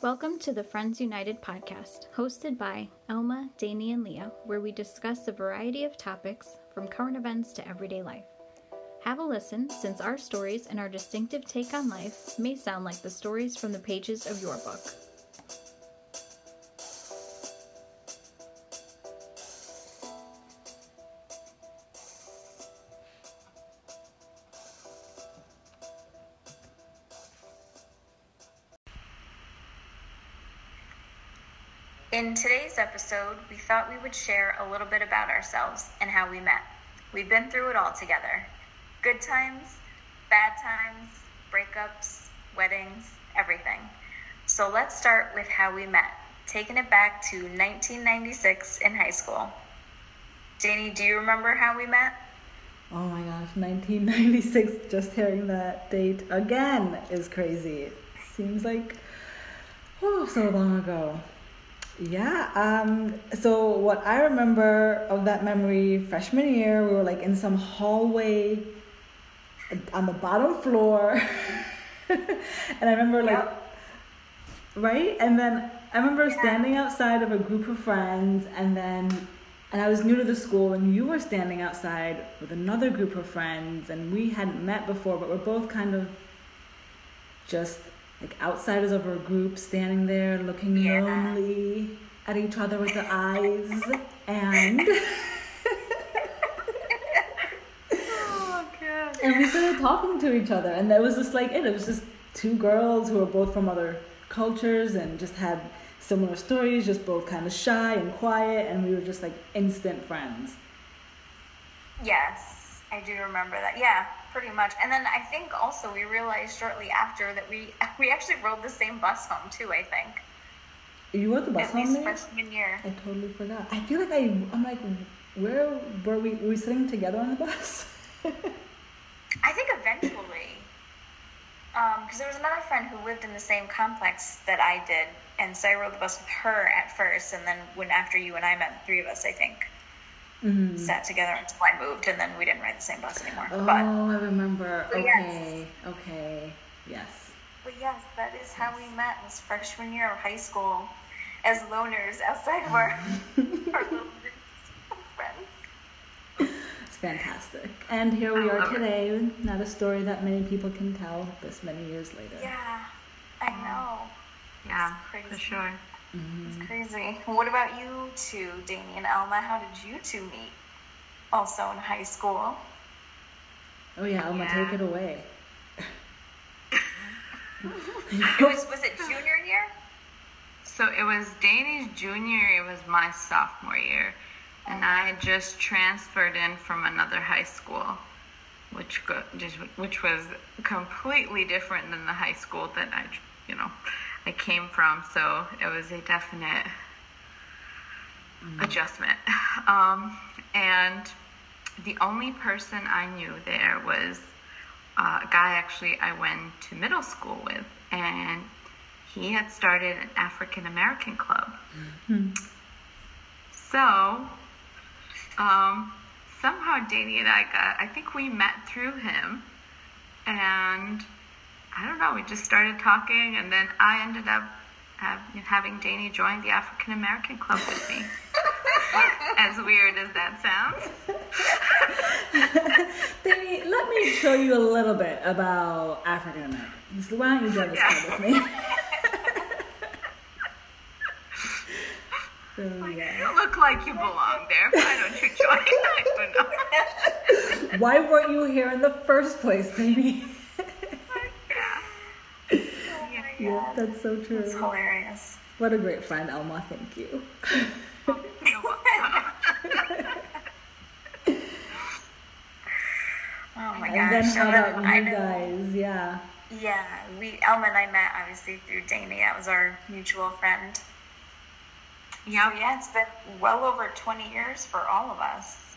Welcome to the Friends United podcast, hosted by Elma, Danny, and Leah, where we discuss a variety of topics from current events to everyday life. Have a listen, since our stories and our distinctive take on life may sound like the stories from the pages of your book. In today's episode, we thought we would share a little bit about ourselves and how we met. We've been through it all together. Good times, bad times, breakups, weddings, everything. So let's start with how we met, taking it back to 1996 in high school. Danny, do you remember how we met? Oh my gosh, 1996, just hearing that date again is crazy. Seems like, oh, so long ago. Yeah, so what I remember of that memory, freshman year, we were like in some hallway on the bottom floor. And I remember like, right? And then I remember standing outside of a group of friends, and I was new to the school, and you were standing outside with another group of friends, and we hadn't met before, but we're both kind of just like outsiders of our group, standing there looking lonely at each other with the eyes, and and we started talking to each other, and that was just like it. It was just two girls who were both from other cultures and just had similar stories, just both kind of shy and quiet, and we were just like instant friends. Yes, I do remember that. Yeah. Pretty much. And then I think also we realized shortly after that we actually rode the same bus home too, I think. You rode the bus home? At least freshman year. I totally forgot. I feel like I'm like, where were we? Were we sitting together on the bus? I think eventually. Because there was another friend who lived in the same complex that I did, and so I rode the bus with her at first, and then when after you and I met, the three of us, I think. Mm-hmm. Sat together until I moved, and then we didn't ride the same bus anymore. Oh, but, I remember. Okay. Yes. But yes, that is how we met, was freshman year of high school, as loners outside of our little friends. It's fantastic. And here we are today, not a story that many people can tell this many years later. Yeah, I know. Yeah, for sure. Mm-hmm. It's crazy. What about you two, Danny and Elma? How did you two meet? Also in high school. Oh yeah, Elma, take it away. Was it junior year? So it was Danny's junior year, it was my sophomore year. And I just transferred in from another high school, which was completely different than the high school that I came from, so it was a definite adjustment. And the only person I knew there was a guy actually I went to middle school with, and he had started an African American club. Mm-hmm. So somehow Danny and I I think we met through him, and I don't know, we just started talking, and then I ended up having Danny join the African American Club with me. As weird as that sounds. Danny, let me show you a little bit about African Americans. Why don't you join this club with me? You look like you belong there. Why don't you join? I don't know. Why weren't you here in the first place, Danny? Yeah, that's so true. It's hilarious. What a great friend, Elma. Thank you. Oh my gosh. And then how about you guys? Yeah. Yeah, Elma and I met obviously through Danny. That was our mutual friend. Yeah. So yeah, it's been well over 20 years for all of us.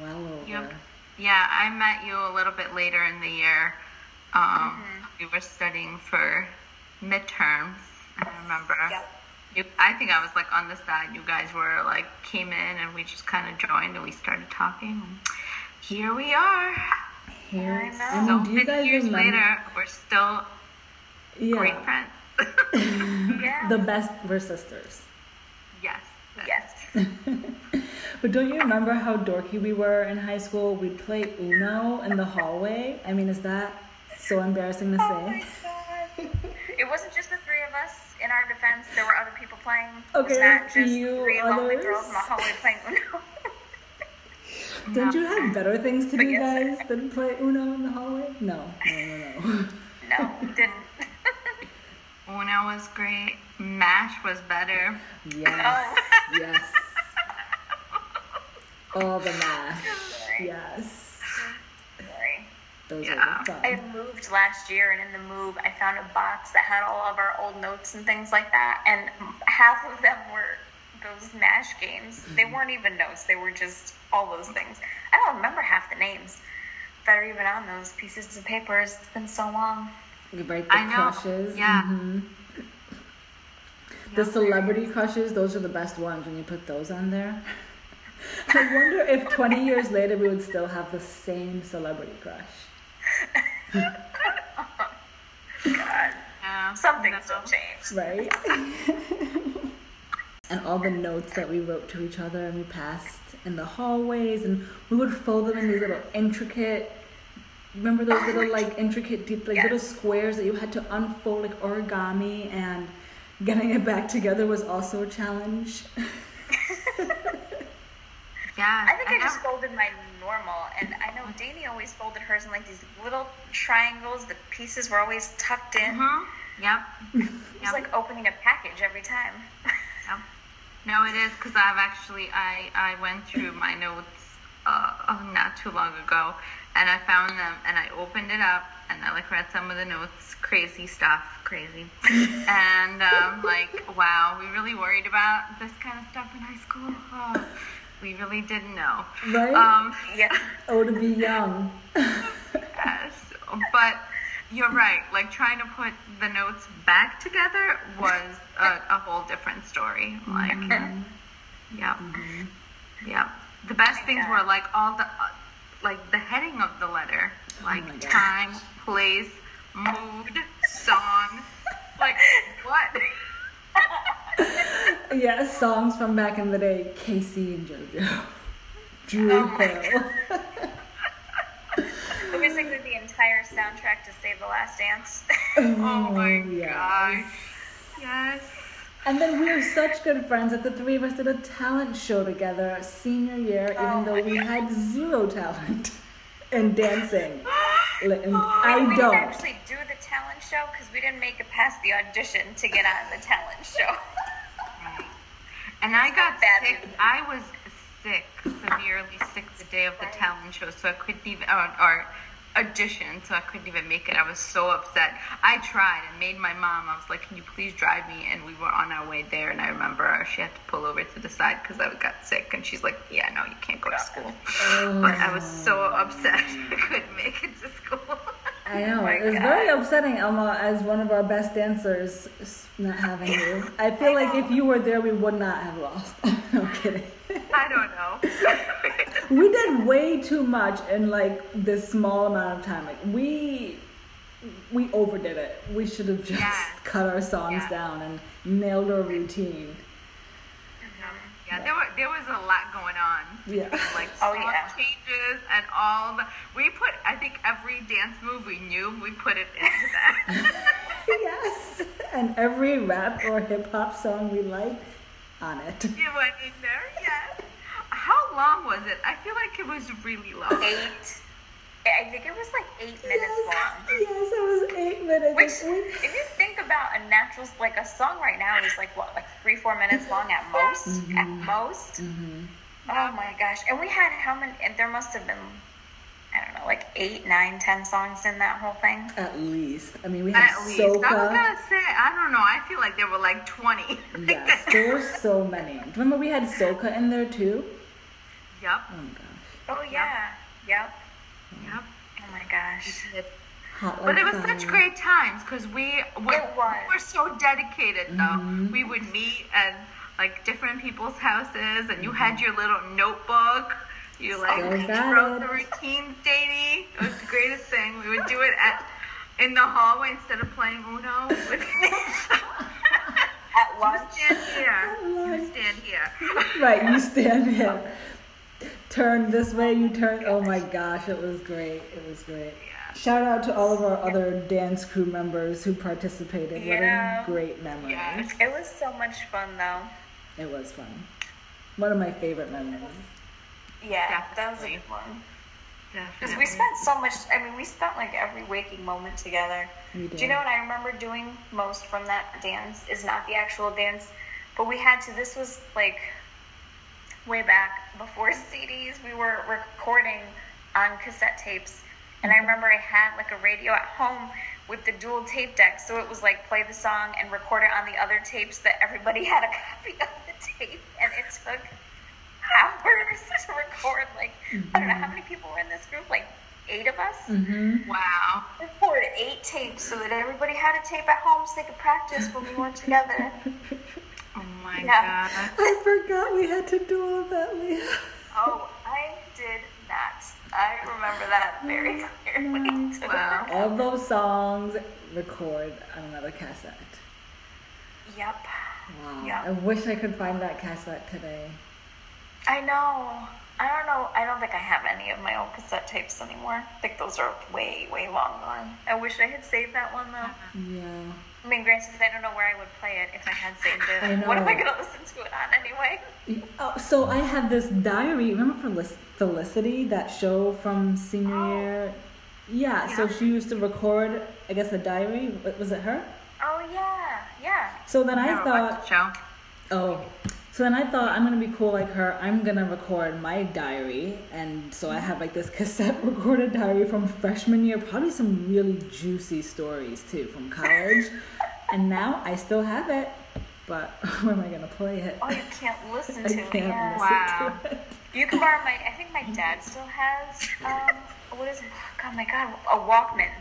Well over. Yep. Yeah, I met you a little bit later in the year. We were studying for midterms, I remember. Yep. I think I was like on the side. You guys were like came in, and we just kind of joined, and we started talking. Here we are. Here I know. So 50 years later, we're still great friends. Yeah. The best were sisters. Yes. Yes. But don't you remember how dorky we were in high school? We'd play Uno in the hallway. I mean, is that so embarrassing to say? Oh my God. It wasn't just the three of us. In our defense, there were other people playing. Okay, not just three lonely girls in the hallway playing Uno. Don't you have better things to do, guys, than play Uno in the hallway? No. No, didn't. Uno was great. MASH was better. Yes, oh. Yes. All the MASH. Yes. Those were fun. I moved last year, and in the move, I found a box that had all of our old notes and things like that, and half of them were those MASH games. Mm-hmm. They weren't even notes. They were just all those things. I don't remember half the names that are even on those pieces of paper. It's been so long. You break the crushes. Yeah. Mm-hmm. The celebrity crushes, those are the best ones when you put those on there. I wonder if 20 years later we would still have the same celebrity crush. God. Something's still changed. Right? And all the notes that we wrote to each other and we passed in the hallways, and we would fold them in these little intricate, remember those little like intricate deep like little squares that you had to unfold like origami, and getting it back together was also a challenge. Yeah. I think I just folded my normal, and I know Dani always folded hers in like these little triangles. The pieces were always tucked in. Mm-hmm. Yep. It's like opening a package every time. Yep. No, it is, because I've actually, I went through my notes not too long ago, and I found them, and I opened it up, and I, like, read some of the notes, crazy stuff, and, like, wow, we really worried about this kind of stuff in high school, we really didn't know. Right? Yeah. Oh, to be young. Yes, but... You're right. Like, trying to put the notes back together was a whole different story. Like, The best things were like all the like the heading of the letter, like time, place, mood, song. Like what? Songs from back in the day, KC and JoJo, Dru Hill. Basically the entire soundtrack to Save the Last Dance. Oh my gosh. Yes. And then we were such good friends that the three of us did a talent show together our senior year, even though we had zero talent in dancing. We didn't actually do the talent show because we didn't make it past the audition to get on the talent show. And I got sick. I was severely sick the day of the talent show, so I couldn't even, or audition, so I couldn't even make it. I was so upset. I tried and made my mom, I was like, can you please drive me? And we were on our way there, and I remember she had to pull over to the side because I got sick, and she's like, yeah, no, you can't go to school. But I was so upset I couldn't make it to school. I know. It was very upsetting, Elma, as one of our best dancers, not having you. I feel like if you were there, we would not have lost. No kidding. I don't know. We did way too much in like this small amount of time. Like we overdid it. We should have just cut our songs down and nailed our routine. There was a lot going on. Yeah. Like song changes and all the, I think every dance move we knew, we put it into that. Yes. And every rap or hip hop song we liked on it. It went in there, How long was it? I feel like it was really long. I think it was like 8 minutes long. Yes, it was 8 minutes. Which, if you think about a natural, like a song right now is like what, like 3-4 minutes long at most? Mm-hmm. At most? Mm-hmm. Oh my gosh. And we had how many, and there must have been, I don't know, like 8, 9, 10 songs in that whole thing? At least. I mean, we had soca. I was going to say, I don't know, I feel like there were like 20. Yes, there were so many. Remember we had soca in there too? Yep. Oh my gosh. Oh yeah. Yep. Yep. Oh my gosh. But it was such great times because we were so dedicated though. Mm-hmm. We would meet at like different people's houses, and you had your little notebook. You like wrote the routine daily. It was the greatest thing. We would do it in the hallway instead of playing Uno. At once. You stand here. You stand here. Right, you stand here. Turn this way, you turn. Oh my gosh, it was great. It was great. Yeah. Shout out to all of our other dance crew members who participated. Yeah. What a great memory. Yeah. It was so much fun, though. It was fun. One of my favorite memories. Yeah, definitely. That was a good one. Because we spent so much, I mean, we spent like every waking moment together. We did. Do you know what I remember doing most from that dance is not the actual dance, but we had to, this was like way back before CDs, we were recording on cassette tapes. And I remember I had like a radio at home with the dual tape deck. So it was like play the song and record it on the other tapes that everybody had a copy of the tape. And it took hours to record, like, I don't know how many people were in this group, like 8 of us. Wow. We recorded 8 tapes so that everybody had a tape at home so they could practice when we weren't together. Oh my God. I forgot we had to do all that, Leah. Oh, I did not. I remember that very clearly. Wow. All those songs record on another cassette. Yep. Wow. Yep. I wish I could find that cassette today. I know. I don't know. I don't think I have any of my old cassette tapes anymore. I think those are way, way long gone. I wish I had saved that one, though. Yeah. I mean, granted, I don't know where I would play it if I had saved it. I know. What am I going to listen to it on anyway? Oh, so I had this diary. Remember from Felicity, that show from senior year? Yeah, so she used to record, I guess, a diary. Was it her? Oh, yeah. Yeah. So then I thought... So then I thought, I'm going to be cool like her. I'm going to record my diary. And so I have like this cassette recorded diary from freshman year. Probably some really juicy stories too from college. And now I still have it. But where am I going to play it? Oh, you can't listen to it. Wow. To it. You can borrow my, I think my dad still has, what is it? Oh my God, a Walkman.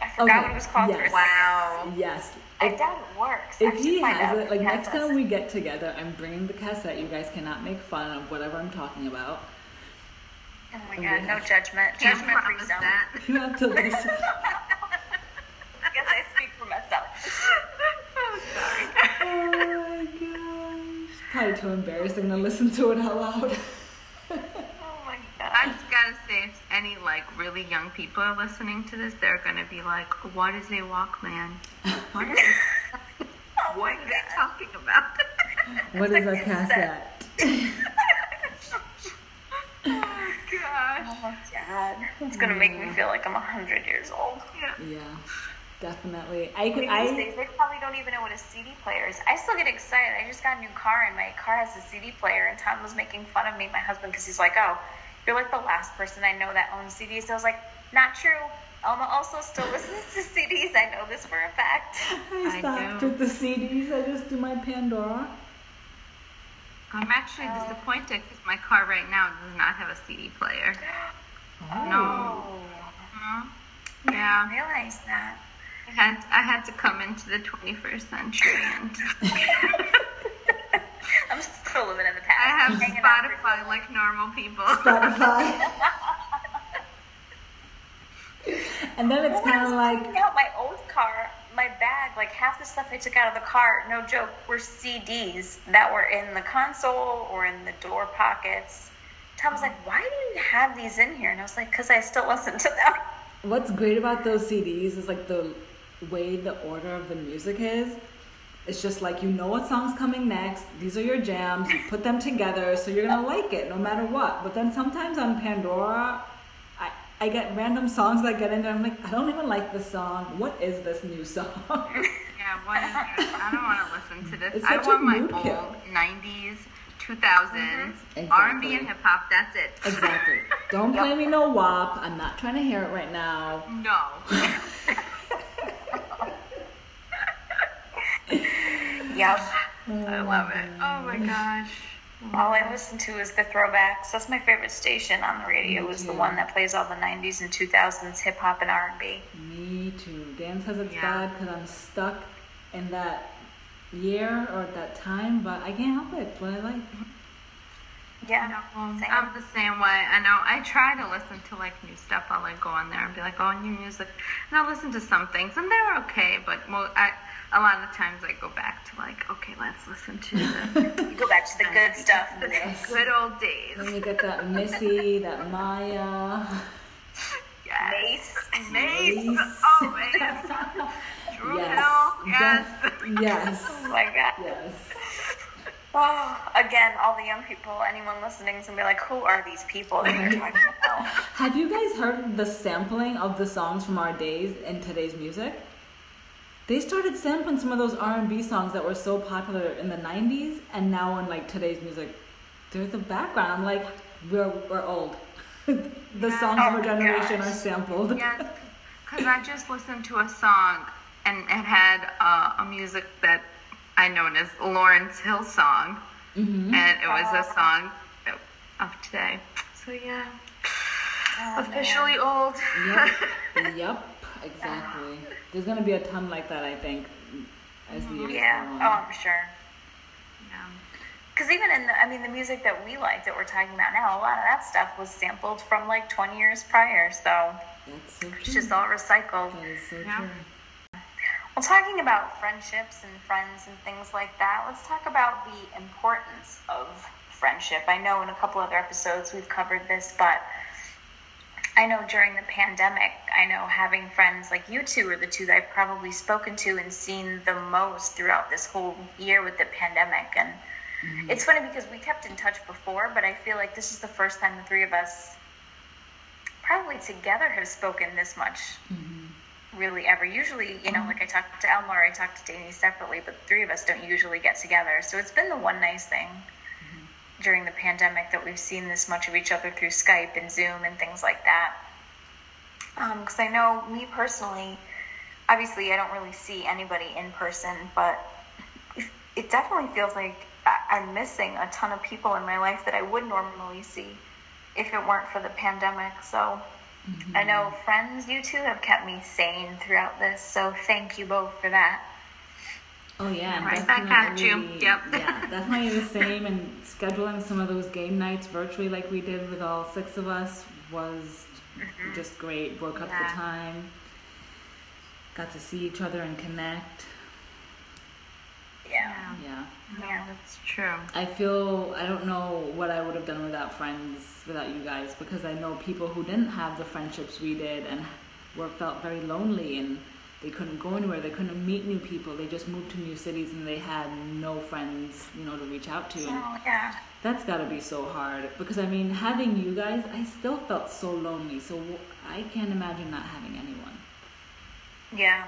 I forgot what it was called. Yes. Wow. Yes. My dad works. If he has it, like next time we get together, I'm bringing the cassette. You guys cannot make fun of whatever I'm talking about. Oh my God, no judgment. Judgment-free zone. You have to listen. I guess I speak for myself. Oh my gosh. Probably too embarrassing to listen to it out loud. I just gotta say, if any like really young people are listening to this, they're gonna be like, "What is a Walkman? What is what are they talking about? What is a cassette?" Oh gosh! Oh my God! It's gonna make me feel like I'm 100 years old. Yeah. Yeah. Definitely. They probably don't even know what a CD player is. I still get excited. I just got a new car, and my car has a CD player. And Tom was making fun of me, my husband, because he's like, "Oh, you're like the last person I know that owns CDs." So I was like, not true. Elma also still listens to CDs. I know this for a fact. I stopped with the CDs. I just do my Pandora. I'm actually disappointed because my car right now does not have a CD player. Oh. No. Mm-hmm. Yeah. I didn't realize that. I had to come into the 21st century and... I'm still living in the past. I have Spotify like normal people. Spotify. And then it's kind of like... Out my old car, my bag, like half the stuff I took out of the car, no joke, were CDs that were in the console or in the door pockets. Tom was like, why do you have these in here? And I was like, because I still listen to them. What's great about those CDs is like the way the order of the music is. It's just like, you know what song's coming next. These are your jams. You put them together, so you're going to like it no matter what. But then sometimes on Pandora, I get random songs that get in there. I'm like, I don't even like this song. What is this new song? Yeah, what is this? I don't want to listen to this. I want my old 90s, 2000s, exactly. R&B and hip-hop. That's it. Exactly. Don't play me no WAP. I'm not trying to hear it right now. No. Yep. I love it. Oh my gosh. All I listen to is the throwbacks. That's my favorite station on the radio. Is the one that plays all the 90s and 2000s hip hop and R&B. Me too. Dance has its bad because I'm stuck in that year or at that time, but I can't help it. It's what I like. Yeah, I'm the same way. I know. I try to listen to like new stuff. I'll like go on there and be like, oh, new music. And I'll listen to some things, and they're okay. But a lot of times I go back to like, okay, let's listen to the. You go back to the good stuff. Yes. The good old days. When you get that Missy, that Maya. Yes. Mace. Oh, Mace. Dru Hill. Yes. Yes. Oh my God. Yes. Oh, again, all the young people, anyone listening is going to be like, who are these people that they're talking about? Have you guys heard the sampling of the songs from our days in today's music? They started sampling some of those R&B songs that were so popular in the 90s, and now in like today's music, they're the background. I'm like, we're old. The songs of our generation are sampled. Yes, because I just listened to a song, and it had a music that I noticed, Lawrence Hill song, and it was a song of today. So yeah, officially old. Yep, yep, exactly. There's gonna be a ton like that, I think, as the years go on. Oh, I'm sure. Yeah. Because even in the music that we like that we're talking about now, a lot of that stuff was sampled from like 20 years prior. So, that's so true. It's just all recycled. That is so true. Well, talking about friendships and friends and things like that, let's talk about the importance of friendship. I know in a couple other episodes we've covered this, but I know during the pandemic, I know having friends like you two are the two that I've probably spoken to and seen the most throughout this whole year with the pandemic. And it's funny because we kept in touch before, but I feel like this is the first time the three of us probably together have spoken this much. Really ever. Usually, you know, like I talked to Elmore, I talked to Danny separately, but the three of us don't usually get together. So it's been the one nice thing during the pandemic that we've seen this much of each other through Skype and Zoom and things like that. Because I know me personally, obviously I don't really see anybody in person, but it definitely feels like I'm missing a ton of people in my life that I would normally see if it weren't for the pandemic. So I know friends, you two have kept me sane throughout this, so thank you both for that. Oh yeah, right back at you. Yep. Yeah, definitely the same. And scheduling some of those game nights virtually, like we did with all six of us, was just great. Broke up the time, got to see each other and connect. Yeah. Yeah. Yeah, that's true. I feel, I don't know what I would have done without friends, without you guys, because I know people who didn't have the friendships we did and felt very lonely, and they couldn't go anywhere, they couldn't meet new people, they just moved to new cities and they had no friends, you know, to reach out to. Oh, yeah. That's got to be so hard, because I mean, having you guys, I still felt so lonely, so I can't imagine not having anyone. Yeah.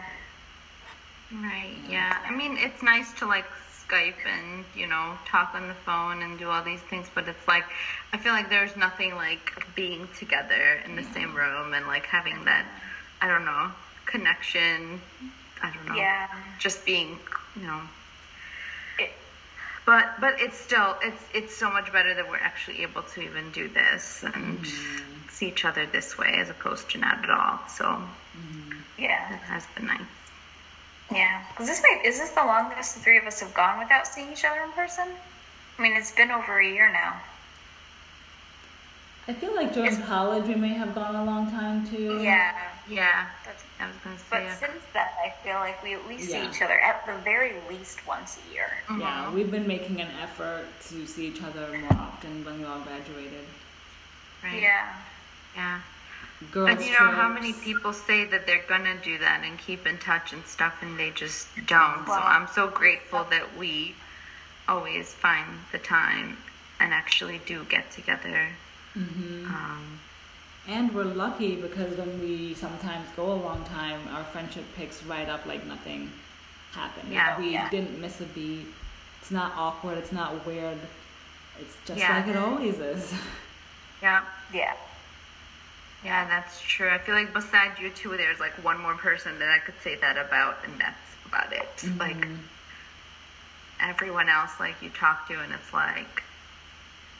Right, yeah. I mean, it's nice to, like, Skype and, you know, talk on the phone and do all these things, but it's, like, I feel like there's nothing like being together in the same room and, like, having that, I don't know, connection, I don't know, just being, you know. But it's still, it's so much better that we're actually able to even do this and see each other this way as opposed to not at all, so yeah, it has been nice. Yeah, is this the longest the three of us have gone without seeing each other in person? I mean, it's been over a year now. I feel like during college we may have gone a long time too. Yeah. I was gonna say. But since then, I feel like we at least see each other at the very least once a year. Yeah, we've been making an effort to see each other more often when we all graduated. Right. Yeah. Girls and you know trips. How many people say that they're gonna do that and keep in touch and stuff, and they just don't. Wow. So I'm so grateful that we always find the time and actually do get together. And we're lucky because when we sometimes go a long time, our friendship picks right up like nothing happened. Yeah, we didn't miss a beat. It's not awkward. It's not weird. It's just like it always is. Yeah. Yeah, that's true. I feel like besides you two, there's like one more person that I could say that about, and that's about it. Like everyone else, like you talk to, and it's like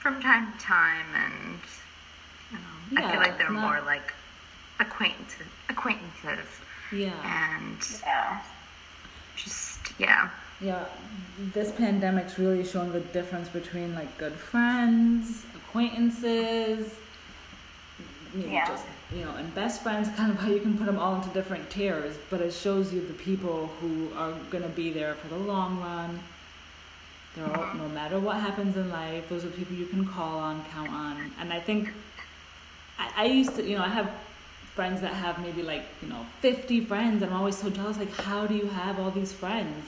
from time to time, and you know, I feel like they're more like acquaintances. Yeah, and just This pandemic's really shown the difference between like good friends acquaintances, just, and best friends, kind of how you can put them all into different tiers, but it shows you the people who are going to be there for the long run. They're all, no matter what happens in life, those are people you can call on, count on. And I think I used to, I have friends that have maybe 50 friends, and I'm always so jealous, how do you have all these friends?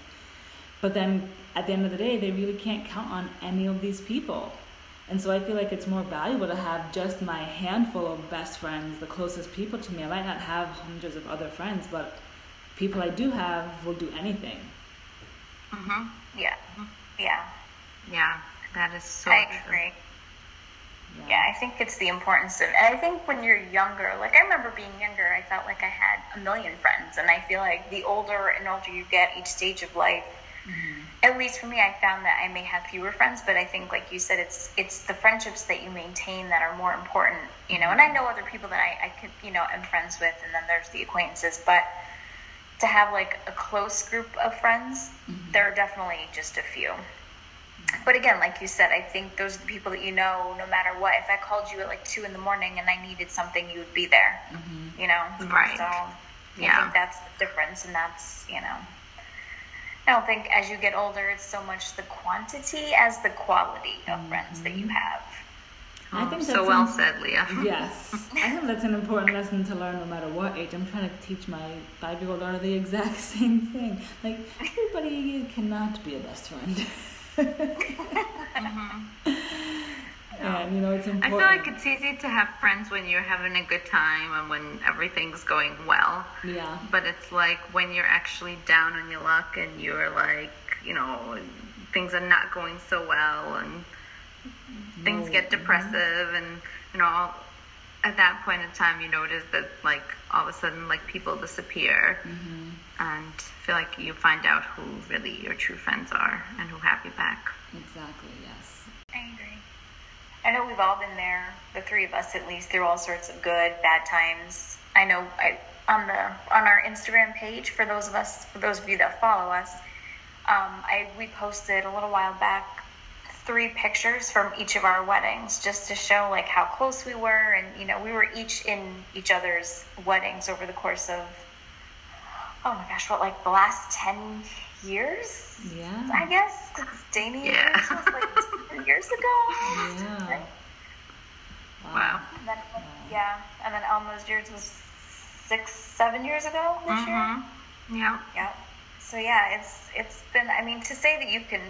But then at the end of the day, they really can't count on any of these people. And so I feel like it's more valuable to have just my handful of best friends, the closest people to me. I might not have hundreds of other friends, but people I do have will do anything. Yeah, that is so true. I agree. Yeah, I think it's the importance of, and I think when you're younger, I remember being younger, I felt like I had a million friends, and I feel like the older and older you get, each stage of life, at least for me, I found that I may have fewer friends, but I think, like you said, it's the friendships that you maintain that are more important, and I know other people that I could, am friends with, and then there's the acquaintances, but to have, a close group of friends, there are definitely just a few. But again, like you said, I think those are the people that no matter what. If I called you at 2 a.m. and I needed something, you would be there, Right. So I think that's the difference, and that's, I don't think as you get older, it's so much the quantity as the quality of friends that you have. I think that's so well said, Leah. Yes. I think that's an important lesson to learn no matter what age. I'm trying to teach my 5-year-old daughter the exact same thing. Everybody cannot be a best friend. And it's important. I feel like it's easy to have friends when you're having a good time and when everything's going well. Yeah. But it's when you're actually down on your luck and you're things are not going so well and things get depressive and at that point in time you notice that all of a sudden people disappear. And I feel like you find out who really your true friends are and who have you back. Exactly, yes. I agree. I know we've all been there, the three of us at least, through all sorts of good, bad times. I know on our Instagram page, for those of you that follow us, we posted a little while back 3 pictures from each of our weddings just to show how close we were, and we were each in each other's weddings over the course of the last 10 years? Yeah. I guess. Danny was 2 years ago. Yeah. Right? Wow. And then, and then Alma's yours was 6-7 years ago this year. Yeah. Yeah. So yeah, it's been, to say that you can,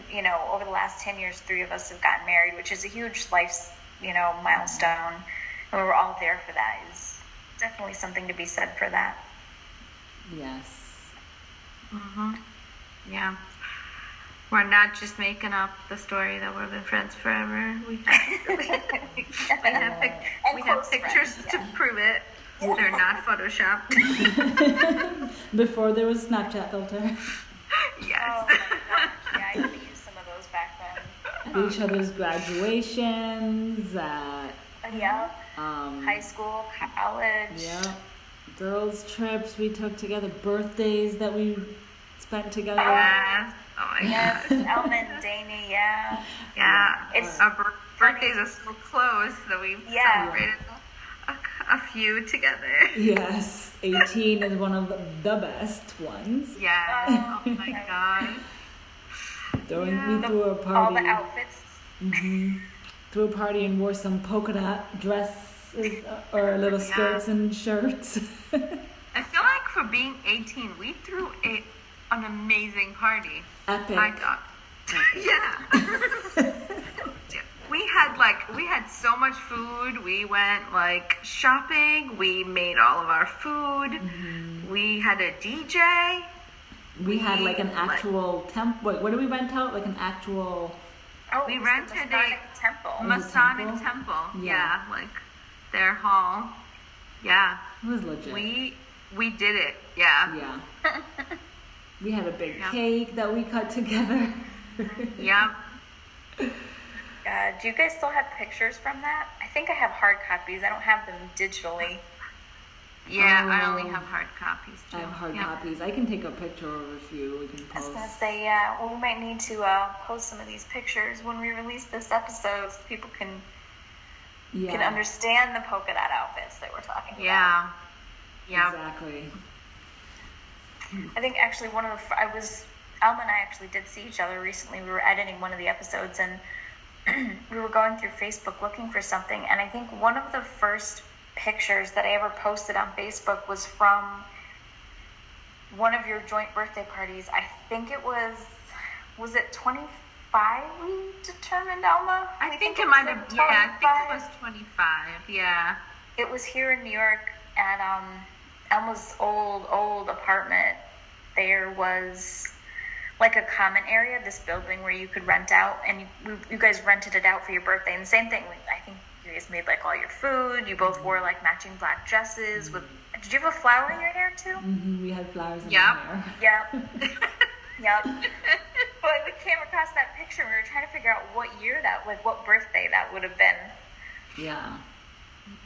over the last 10 years, 3 of us have gotten married, which is a huge life, milestone, and we were all there for that, is definitely something to be said for that. Yes. Yeah. We're not just making up the story that we've been friends forever. We have pictures to prove it. Yeah. They're not photoshopped. Before there was Snapchat filter. Yes. Oh my gosh. Yeah, I could use some of those back then. At each other's graduations. High school, college. Yeah. Girls' trips we took together, birthdays that we spent together. Yes, Elm and Danny, It's our birthdays are so close that we celebrated a few together. Yes, 18 is one of the best ones. Yeah. Oh my god. We threw a party. All the outfits. Threw a party and wore some polka dot dress. Or little skirts and shirts. I feel like for being 18, we threw an amazing party. Epic. I thought. Yeah. We had so much food. We went shopping. We made all of our food. We had a DJ. We had an actual temple. Wait, what did we rent out? An actual. Oh, we rented a temple. Masonic temple. Yeah. Their hall. Yeah. It was legit. We did it. Yeah. Yeah. We had a big cake that we cut together. Yeah. Do you guys still have pictures from that? I think I have hard copies. I don't have them digitally. Yeah, I only have hard copies too. I have hard copies. I can take a picture of a few. We can post. I was going to say, we might need to post some of these pictures when we release this episode so people can yeah. can understand the polka dot outfits that we're talking about. Yeah. Yeah. Exactly. I think actually Alma and I actually did see each other recently. We were editing one of the episodes and we were going through Facebook looking for something. And I think one of the first pictures that I ever posted on Facebook was from one of your joint birthday parties. I think it was it 25 we determined, Alma? I think it was 25, yeah. It was here in New York at Elma's old apartment. There was like a common area, this building where you could rent out, and you guys rented it out for your birthday. And the same thing, I think you guys made like all your food. You both wore like matching black dresses. Did you have a flower in your hair too? Mm-hmm, we had flowers in our hair. Yep. Yep. But we came across that picture, and we were trying to figure out what year what birthday that would have been. Yeah.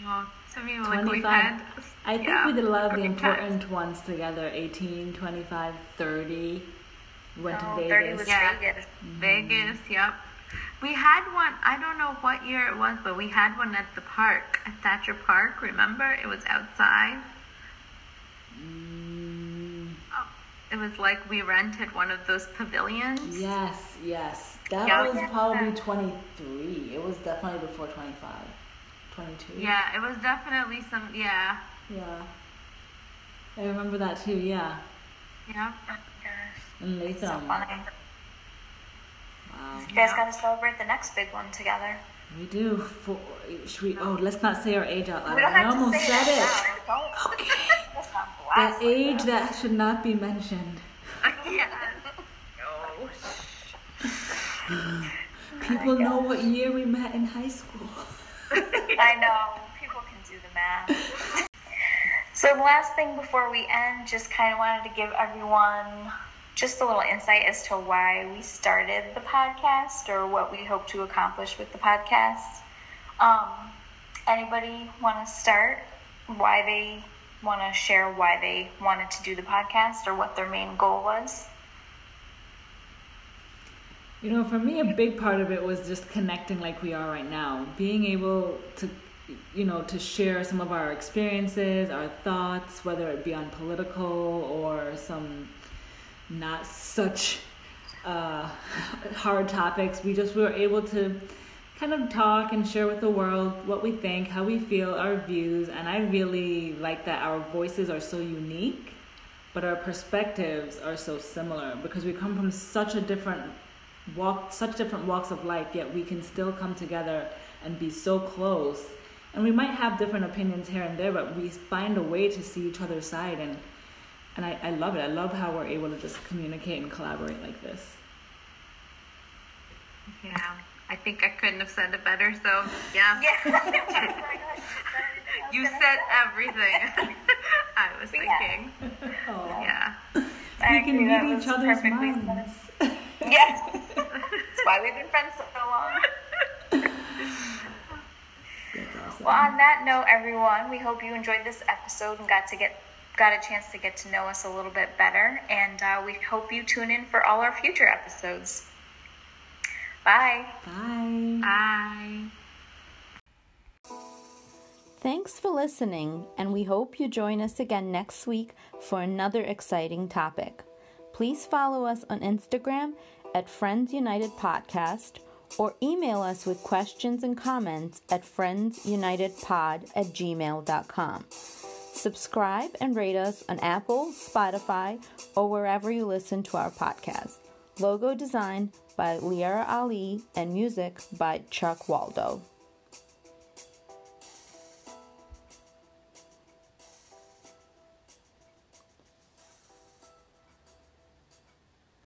Yeah. I mean, like we had, I think we did a lot of the important ones together, 18, 25, 30. Went to Vegas. 30 was Vegas. Mm-hmm. Vegas, yep. We had one, I don't know what year it was, but we had one at the park, at Thatcher Park, remember? It was outside. Mm. Oh, it was like we rented one of those pavilions. Yes, yes. That was probably 23. It was definitely before 25. 22. Yeah, it was definitely yeah. Yeah. I remember that too, yeah. Yeah. And Latham. So funny. Wow. You guys gotta celebrate the next big one together. We do. Let's not say our age out loud. I almost said it. Now. Okay. The age that should not be mentioned. Yeah. No. People know what year we met in high school. I know. People can do the math. So the last thing before we end, just kind of wanted to give everyone just a little insight as to why we started the podcast or what we hope to accomplish with the podcast. Anybody want to start? Why they want to share why they wanted to do the podcast or what their main goal was? You know, for me, a big part of it was just connecting like we are right now. Being able to, to share some of our experiences, our thoughts, whether it be on political or some not such hard topics. We were able to kind of talk and share with the world what we think, how we feel, our views. And I really like that our voices are so unique, but our perspectives are so similar because we come from such different walks of life, yet we can still come together and be so close. And we might have different opinions here and there, but we find a way to see each other's side, and I love it. I love how we're able to just communicate and collaborate like this. Yeah, I think I couldn't have said it better, so yeah. Yeah. You said everything I was thinking. Oh. Yeah. We can read each other's minds. Yes. That's why we've been friends so long. Awesome. Well, on that note, everyone, we hope you enjoyed this episode and got a chance to get to know us a little bit better. And we hope you tune in for all our future episodes. Bye. Bye. Bye. Thanks for listening, and we hope you join us again next week for another exciting topic. Please follow us on Instagram at Friends United Podcast or email us with questions and comments at friendsunitedpod@gmail.com. Subscribe and rate us on Apple, Spotify, or wherever you listen to our podcast. Logo design by Liara Ali and music by Chuck Waldo.